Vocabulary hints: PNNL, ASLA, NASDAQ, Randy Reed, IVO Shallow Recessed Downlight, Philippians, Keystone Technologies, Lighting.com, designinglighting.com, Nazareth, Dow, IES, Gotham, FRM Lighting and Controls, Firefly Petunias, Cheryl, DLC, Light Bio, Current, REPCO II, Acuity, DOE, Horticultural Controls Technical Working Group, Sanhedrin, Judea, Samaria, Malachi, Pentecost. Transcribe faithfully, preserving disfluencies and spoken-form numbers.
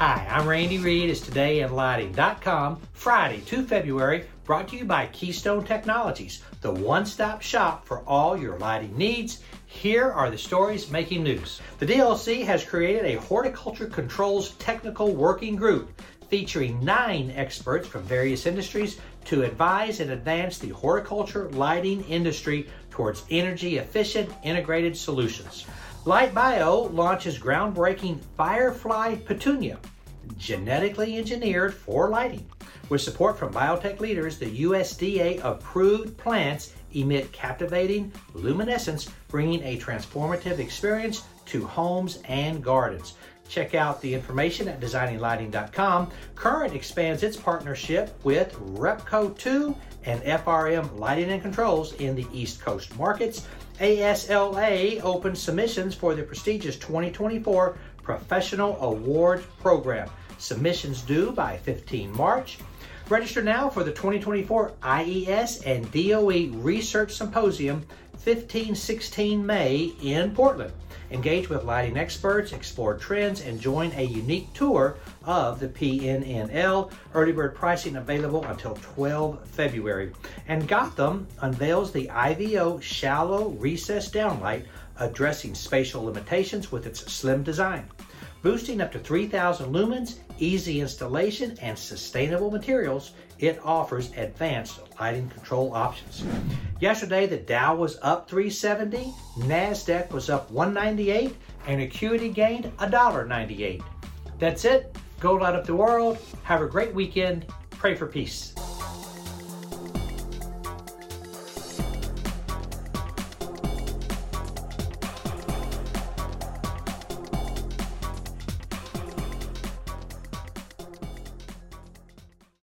Hi, I'm Randy Reed. It's Today in Lighting dot com, Friday, the second of February, brought to you by Keystone Technologies, the one-stop shop for all your lighting needs. Here are the stories making news. The D L C has created a Horticultural Controls Technical Working Group featuring nine experts from various industries to advise and advance the horticulture lighting industry towards energy-efficient integrated solutions. Light Bio launches groundbreaking Firefly Petunia, genetically engineered for lighting. With support from biotech leaders, the U S D A-approved plants emit captivating luminescence, bringing a transformative experience to homes and gardens. Check out the information at designing lighting dot com. Current expands its partnership with REPCO two and F R M Lighting and Controls in the East Coast markets. A S L A opens submissions for the prestigious twenty twenty-four Professional Awards Program. Submissions due by the fifteenth of March. Register now for the twenty twenty-four I E S and D O E Research Symposium, fifteenth to sixteenth of May in Portland. Engage with lighting experts, explore trends, and join a unique tour of the P N N L. Early bird pricing available until the twelfth of February. And Gotham unveils the I V O Shallow Recessed Downlight, addressing spatial limitations with its slim design. Boosting up to three thousand lumens, easy installation, and sustainable materials, it offers advanced lighting control options. Yesterday, the Dow was up three seventy, NASDAQ was up one ninety-eight, and Acuity gained one dollar ninety-eight. That's it. Go light up the world. Have a great weekend. Pray for peace.